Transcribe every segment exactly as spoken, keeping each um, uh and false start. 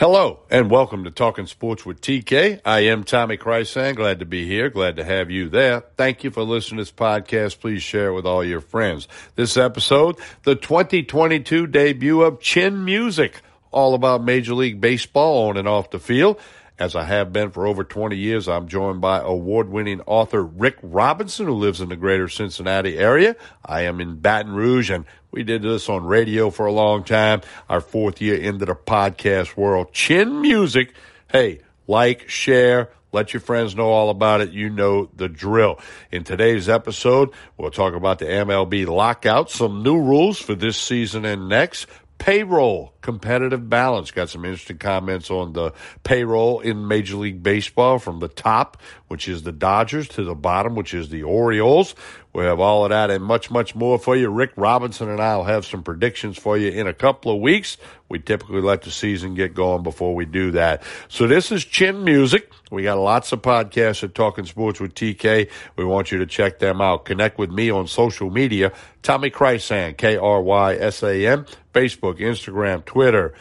Hello, and welcome to Talking Sports with T K. I am Tommy Krysan. Glad to be here. Glad to have you there. Thank you for listening to this podcast. Please share it with all your friends. This episode, the twenty twenty-two debut of Chin Music, all about Major League Baseball on and off the field. As I have been for over twenty years, I'm joined by award-winning author Rick Robinson, who lives in the greater Cincinnati area. I am in Baton Rouge, and we did this on radio for a long time. Our fourth year into the podcast world. Chin Music. Hey, like, share, let your friends know all about it. You know the drill. In today's episode, we'll talk about the M L B lockout, some new rules for this season and next, payroll, competitive balance. Got some interesting comments on the payroll in Major League Baseball from the top, which is the Dodgers, to the bottom, which is the Orioles. We have all of that and much, much more for you. Rick Robinson and I will have some predictions for you in a couple of weeks. We typically let the season get going before we do that. So this is Chin Music. We got lots of podcasts at Talking Sports with T K. We want you to check them out. Connect with me on social media, Tommy Krysan, K R Y S A N, Facebook, Instagram, Twitter,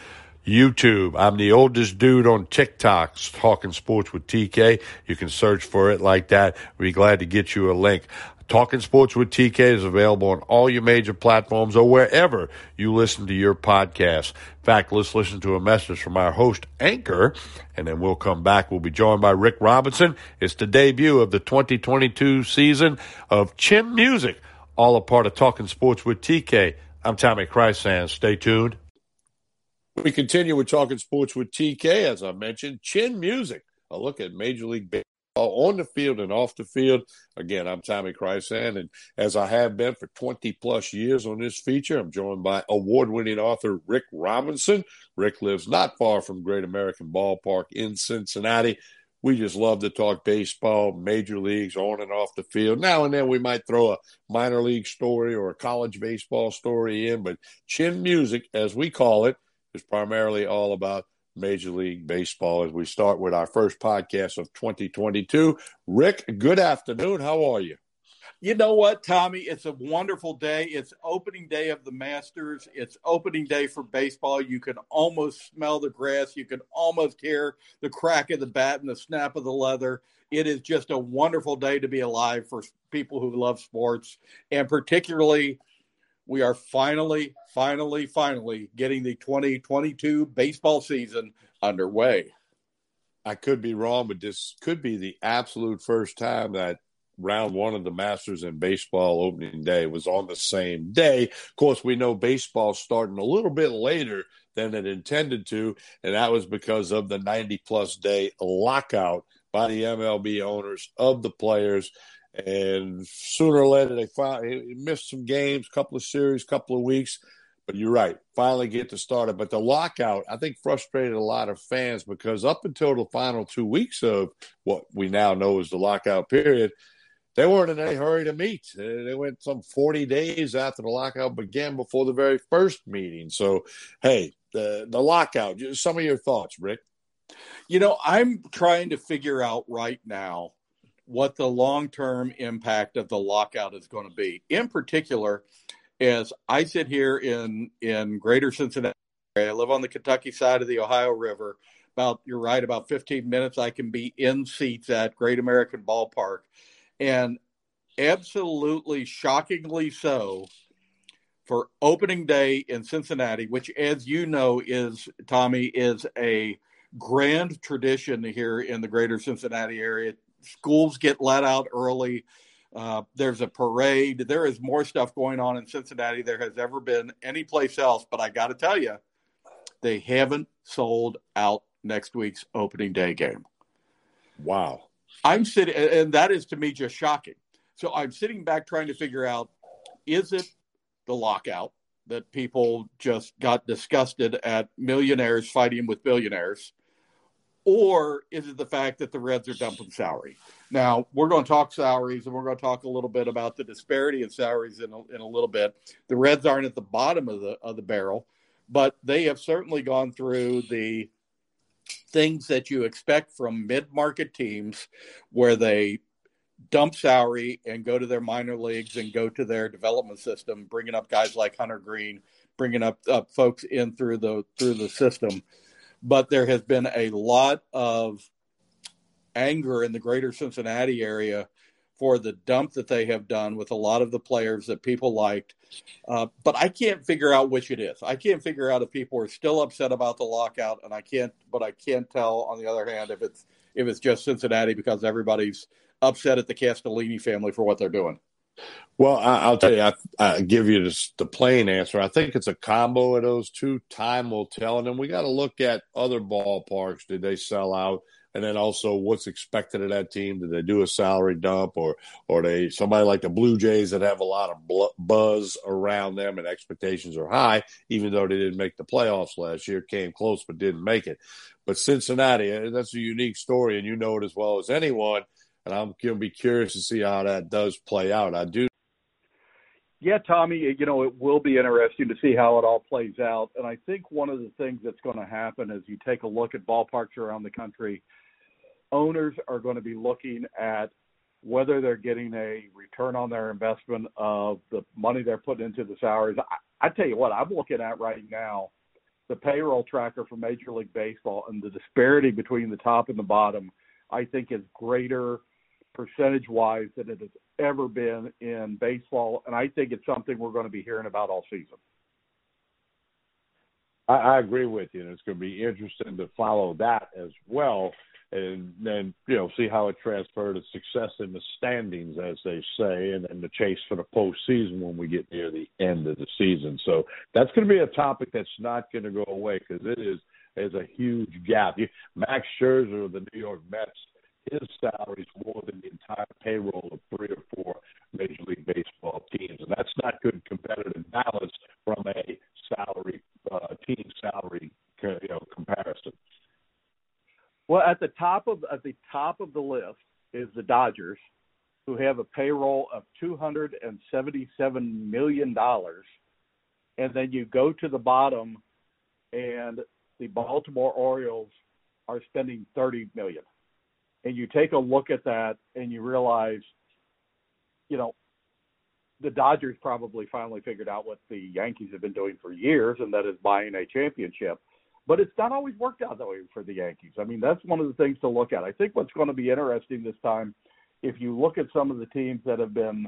YouTube. I'm the oldest dude on TikTok, Talking Sports with T K. You can search for it like that. We'd be glad to get you a link. Talking Sports with T K is available on all your major platforms or wherever you listen to your podcast. In fact, let's listen to a message from our host, Anchor, and then we'll come back. We'll be joined by Rick Robinson. It's the debut of the twenty twenty-two season of Chin Music, all a part of Talking Sports with T K. I'm Tommy Krysan. Stay tuned. We continue with Talking Sports with T K. As I mentioned, Chin Music, a look at Major League Baseball on the field and off the field. Again, I'm Tommy Krysan, and as I have been for twenty plus years on this feature, I'm joined by award-winning author Rick Robinson. Rick lives not far from Great American Ballpark in Cincinnati. We just love to talk baseball, major leagues, on and off the field. Now and then we might throw a minor league story or a college baseball story in, but Chin Music, as we call it, is primarily all about Major League Baseball as we start with our first podcast of twenty twenty-two. Rick, good afternoon. How are you? You know what, Tommy? It's a wonderful day. It's opening day of the Masters. It's opening day for baseball. You can almost smell the grass. You can almost hear the crack of the bat and the snap of the leather. It is just a wonderful day to be alive for people who love sports, and particularly we are finally, finally, finally getting the twenty twenty-two baseball season underway. I could be wrong, but this could be the absolute first time that round one of the Masters and baseball opening day was on the same day. Of course, we know baseball's starting a little bit later than it intended to, and that was because of the ninety-plus day lockout by the M L B owners of the players. And sooner or later, they finally missed some games, couple of series, couple of weeks. But you're right, finally get to start it. But the lockout, I think, frustrated a lot of fans because up until the final two weeks of what we now know is the lockout period, they weren't in any hurry to meet. They went some forty days after the lockout began before the very first meeting. So, hey, the, the lockout, some of your thoughts, Rick? You know, I'm trying to figure out right now what the long-term impact of the lockout is going to be. In particular, as I sit here in, in greater Cincinnati, I live on the Kentucky side of the Ohio River. About, you're right, about fifteen minutes, I can be in seats at Great American Ballpark. And absolutely shockingly so, for opening day in Cincinnati, which, as you know, is, Tommy, is a grand tradition here in the greater Cincinnati area. Schools get let out early. Uh, there's a parade. There is more stuff going on in Cincinnati there has ever been anyplace else. But I got to tell you, they haven't sold out next week's opening day game. Wow. I'm sitting, and that is to me just shocking. So I'm sitting back trying to figure out, is it the lockout that people just got disgusted at millionaires fighting with billionaires? Or is it the fact that the Reds are dumping salary? Now, we're going to talk salaries, and we're going to talk a little bit about the disparity of salaries in a, in a little bit. The Reds aren't at the bottom of the of the barrel, but they have certainly gone through the things that you expect from mid-market teams where they dump salary and go to their minor leagues and go to their development system, bringing up guys like Hunter Green, bringing up, up folks in through the through the system. but there has been a lot of anger in the greater Cincinnati area for the dump that they have done with a lot of the players that people liked. Uh, but I can't figure out which it is. I can't figure out if people are still upset about the lockout, and I can't, but I can't tell on the other hand, if it's, if it's just Cincinnati because everybody's upset at the Castellini family for what they're doing. Well, I, I'll tell you, I, I give you this, the plain answer. I think it's a combo of those two. Time will tell. And then we got to look at other ballparks. Did they sell out? And then also what's expected of that team. Did they do a salary dump or or they somebody like the Blue Jays that have a lot of buzz around them and expectations are high, even though they didn't make the playoffs last year, came close but didn't make it. But Cincinnati, that's a unique story, and you know it as well as anyone, and I'm going to be curious to see how that does play out. I do. Yeah, Tommy, you know, it will be interesting to see how it all plays out. And I think one of the things that's going to happen as you take a look at ballparks around the country, owners are going to be looking at whether they're getting a return on their investment of the money they're putting into the salaries. I, I tell you what, I'm looking at right now, the payroll tracker for Major League Baseball, and the disparity between the top and the bottom, I think, is greater percentage-wise than it has ever been in baseball. And I think it's something we're going to be hearing about all season. I, I agree with you. And it's going to be interesting to follow that as well. And then, you know, see how it transferred to success in the standings, as they say, and, and the chase for the postseason when we get near the end of the season. So that's going to be a topic that's not going to go away because it is, is a huge gap. Max Scherzer of the New York Mets, his salary is more than the entire payroll of three or four Major League Baseball teams. And that's not good competitive balance from a salary uh, team salary you know, comparison. Well, at the top of at the top of the list is the Dodgers, who have a payroll of two hundred seventy-seven million dollars. And then you go to the bottom, and the Baltimore Orioles are spending thirty million dollars. And you take a look at that, and you realize, you know, the Dodgers probably finally figured out what the Yankees have been doing for years, and that is buying a championship. But it's not always worked out that way for the Yankees. I mean, that's one of the things to look at. I think what's going to be interesting this time, if you look at some of the teams that have been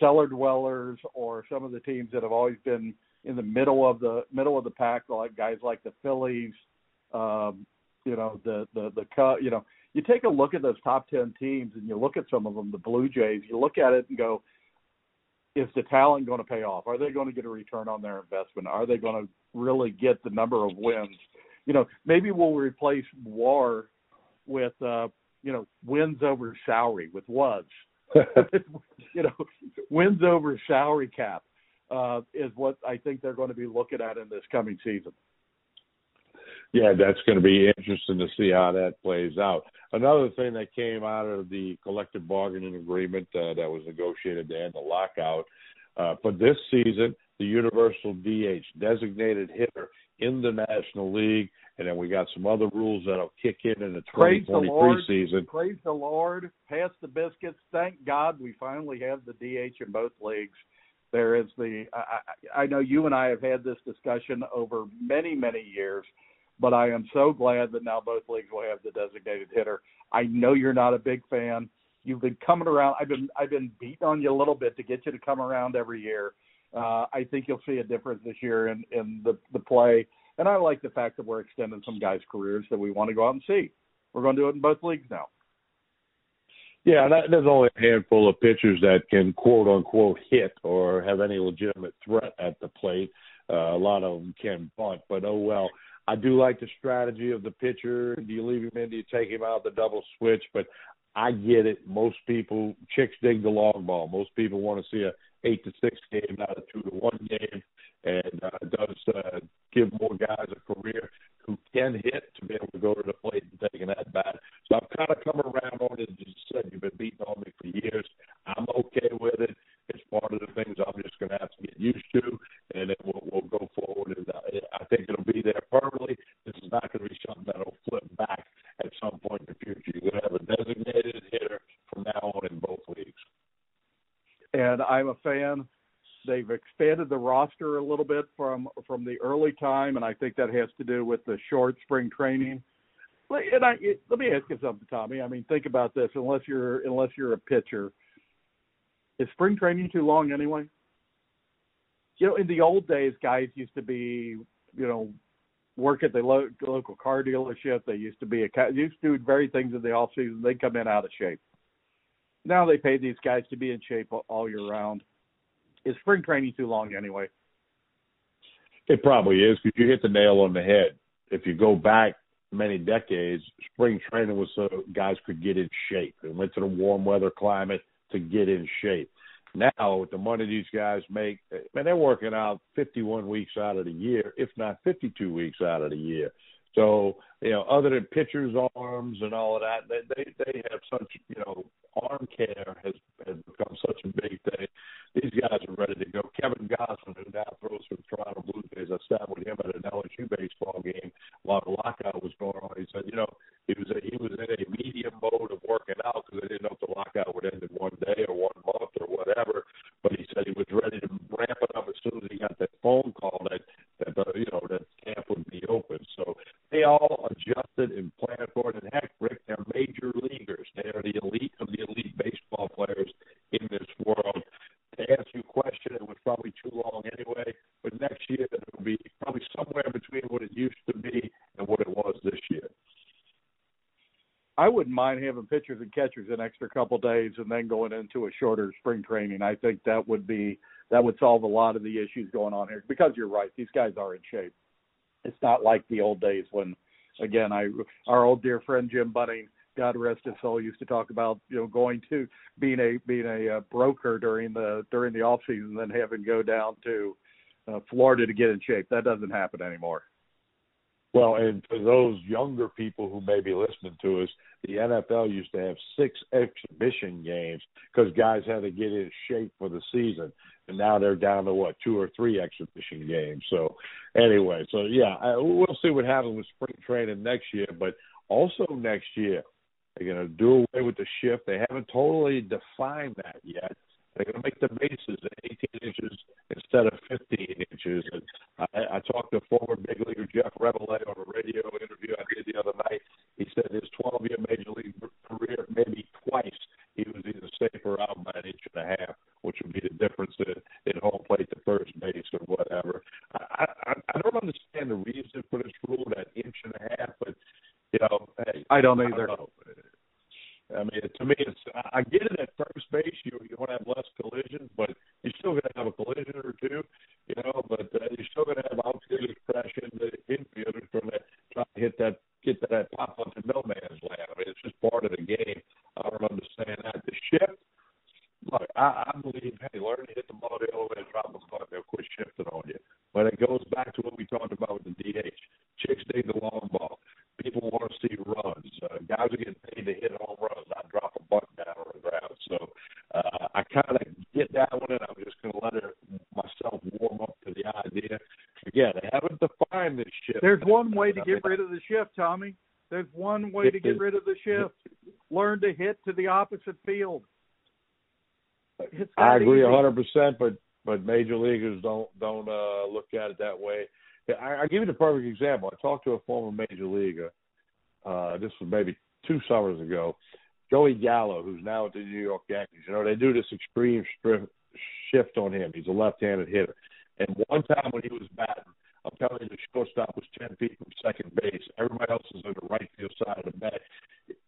cellar dwellers or some of the teams that have always been in the middle of the middle of the pack, like guys like the Phillies, um, you know, the the the you know, you take a look at those top ten teams and you look at some of them, the Blue Jays. You look at it and go, is the talent going to pay off? Are they going to get a return on their investment? Are they going to really get the number of wins? You know, maybe we'll replace W A R with, uh, you know, wins over salary, with W A S. You know, wins over salary cap uh, is what I think they're going to be looking at in this coming season. Yeah, that's going to be interesting to see how that plays out. Another thing that came out of the collective bargaining agreement uh, that was negotiated to end the lockout, uh, for this season, the universal D H, designated hitter in the National League, and then we got some other rules that will kick in in the twenty twenty-three season. Praise the Lord. Pass the biscuits. Thank God we finally have the D H in both leagues. There is the I, – I know you and I have had this discussion over many, many years, but I am so glad that now both leagues will have the designated hitter. I know you're not a big fan. You've been coming around. I've been I've been beating on you a little bit to get you to come around every year. Uh, I think you'll see a difference this year in, in the, the play. And I like the fact that we're extending some guys' careers that we want to go out and see. We're going to do it in both leagues now. Yeah, that, there's only a handful of pitchers that can quote-unquote hit or have any legitimate threat at the plate. Uh, a lot of them can bunt, but oh well. I do like the strategy of the pitcher. Do you leave him in? Do you take him out? The double switch. But I get it. Most people, chicks dig the long ball. Most people want to see a eight to six game, not a two to one game. And uh, it does uh, give more guys a career who can hit to be able to go to the plate and take an at bat. So I've kind of come around on it. As you said, you've been beating on me for years. I'm okay with it. It's part of the things I'm just going to have to get used to, and then we'll, we'll go forward. And uh, I think it'll be there permanently. This is not going to be something that'll flip back at some point in the future. You're going to have a designated hitter from now on in both leagues. And I'm a fan. they've expanded the roster a little bit from, from the early time, and I think that has to do with the short spring training. And I, it, let me ask you something, Tommy. I mean, think about this. Unless you're unless you're a pitcher, is spring training too long anyway? You know, in the old days, guys used to be, you know, work at the lo- local car dealership. They used to be a they used to do very things in the off season. They come in out of shape. Now they pay these guys to be in shape all year round. Is spring training too long anyway? It probably is, because you hit the nail on the head. If you go back many decades, spring training was so guys could get in shape and went to the warm weather climate to get in shape. Now, with the money these guys make, man, they're working out fifty-one weeks out of the year, if not fifty-two weeks out of the year. So, you know, other than pitchers' arms and all of that, they they, they have such, you know, arm care has, has become such a big thing. These guys are ready to go. Kevin Gosselin, who now throws for the Toronto Blue Jays, I sat with him at an L S U baseball game while the lockout was going on. He said, you know, he was a, he was in a medium mode of working out because they didn't know if the lockout would end in one day or one month or whatever. But he said he was ready to ramp it up as soon as he got that phone call that, that uh, you know, that camp would be open. So they all adjusted and planned for it. And heck, Rick, they're major leaguers. They are the elite of the elite baseball players in this world. To answer your question, it was probably too long anyway. But next year, it will be probably somewhere between what it used to be and what it was this year. I wouldn't mind having pitchers and catchers an extra couple of days and then going into a shorter spring training. I think that would be that would solve a lot of the issues going on here, because you're right. These guys are in shape. It's not like the old days when, again, I our old dear friend Jim Bunning, God rest his soul, used to talk about, you know, going to being a being a uh, broker during the during the off season, and then having to go down to uh, Florida to get in shape. That doesn't happen anymore. Well, and for those younger people who may be listening to us, the N F L used to have six exhibition games because guys had to get in shape for the season. And now they're down to, what, two or three exhibition games. So, anyway, so, yeah, I, we'll see what happens with spring training next year. But also next year, they're going to do away with the shift. They haven't totally defined that yet. They're going to make the bases eighteen inches instead of fifteen inches. And I, I talked to former big leaguer Jeff Reveille on a radio interview I did the other night. He said his twelve-year major league career, maybe twice, he was either safe or out by an inch and a half, which would be the difference in, in home plate to first base or whatever. I, I, I don't understand the reason for this rule, that inch and a half, but, you know, hey, I don't either. I don't know. I mean, to me, it's, I get it at first base. You you want to have less collisions, but you're still going to have a collision or two, you know, but uh, you're still going to have outfielders crash into infielders from that, trying to hit that, get to that pop up to no man's land. I mean, it's just part of the game. I don't understand that. The shift, look, I, I believe, hey, learn to hit the ball the other way and drop the puck, they'll quit shifting on you. But it goes back to what we talked about with the D H. Chicks dig the long ball. People want to see runs. Uh, guys are getting paid to hit home runs, not drop a buck down on the ground. So uh, I kind of get that one, and I'm just going to let her, myself warm up to the idea. Again, they haven't defined this shift. There's one way to get rid of the shift, Tommy. There's one way to get rid of the shift. Learn to hit to the opposite field. I agree one hundred percent, but but major leaguers don't don't uh, look at it that way. I, I'll give you the perfect example. I talked to a former major leaguer. Uh, this was maybe two summers ago. Joey Gallo, who's now at the New York Yankees. You know, they do this extreme strip, shift on him. He's a left-handed hitter. And one time when he was batting, I'm telling you, the shortstop was ten feet from second base. Everybody else is on the right field side of the bat.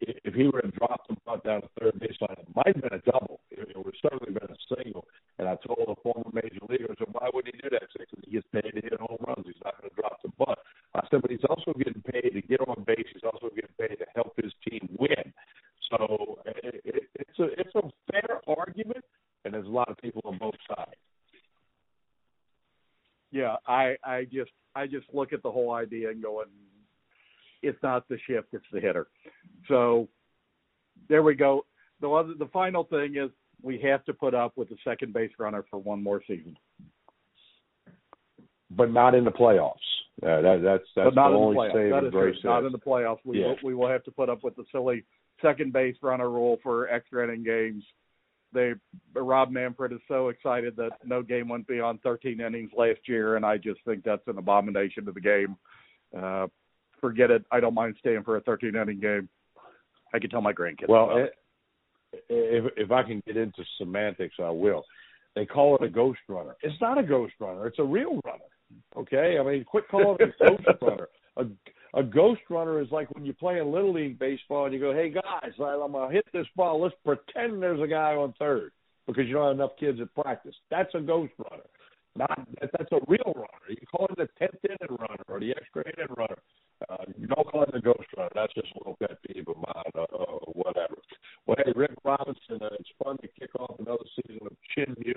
If, if he would have dropped the butt down the third baseline, it might have been a double. It, it would have certainly been a single. And I told a former major leaguer, I said, why would he do that? Because he gets paid to hit home runs. He's not going to drop the butt. I said, but he's also getting paid to get on base. He's also getting paid to help his team win. So it, it, it's, a, it's a fair argument, and there's a lot of people on both sides. Yeah, I, I just I just look at the whole idea and going, it's not the shift, it's the hitter. So there we go. The other, the final thing is we have to put up with the second base runner for one more season, but not in the playoffs. Uh, that, that's that's the only saving grace. Not in the playoffs. We yeah. will, we will have to put up with the silly second base runner rule for extra inning games. they Rob Manfred is so excited that no game went beyond thirteen innings last year, and I just think that's an abomination to the game. Uh, forget it. I don't mind staying for a thirteen-inning game. I can tell my grandkids. Well, it, if if I can get into semantics, I will. They call it a ghost runner. It's not a ghost runner. It's a real runner. Okay? I mean, quit calling it a ghost runner. A A ghost runner is like when you play in Little League baseball and you go, hey, guys, I'm going to hit this ball. Let's pretend there's a guy on third because you don't have enough kids at practice. That's a ghost runner. Not that, That's a real runner. You call it the tenth inning runner or the extra inning runner. Uh, you don't call it a ghost runner. That's just a little pet peeve of mine or, or whatever. Well, hey, Rick Robinson, uh, it's fun to kick off another season of Chin Music.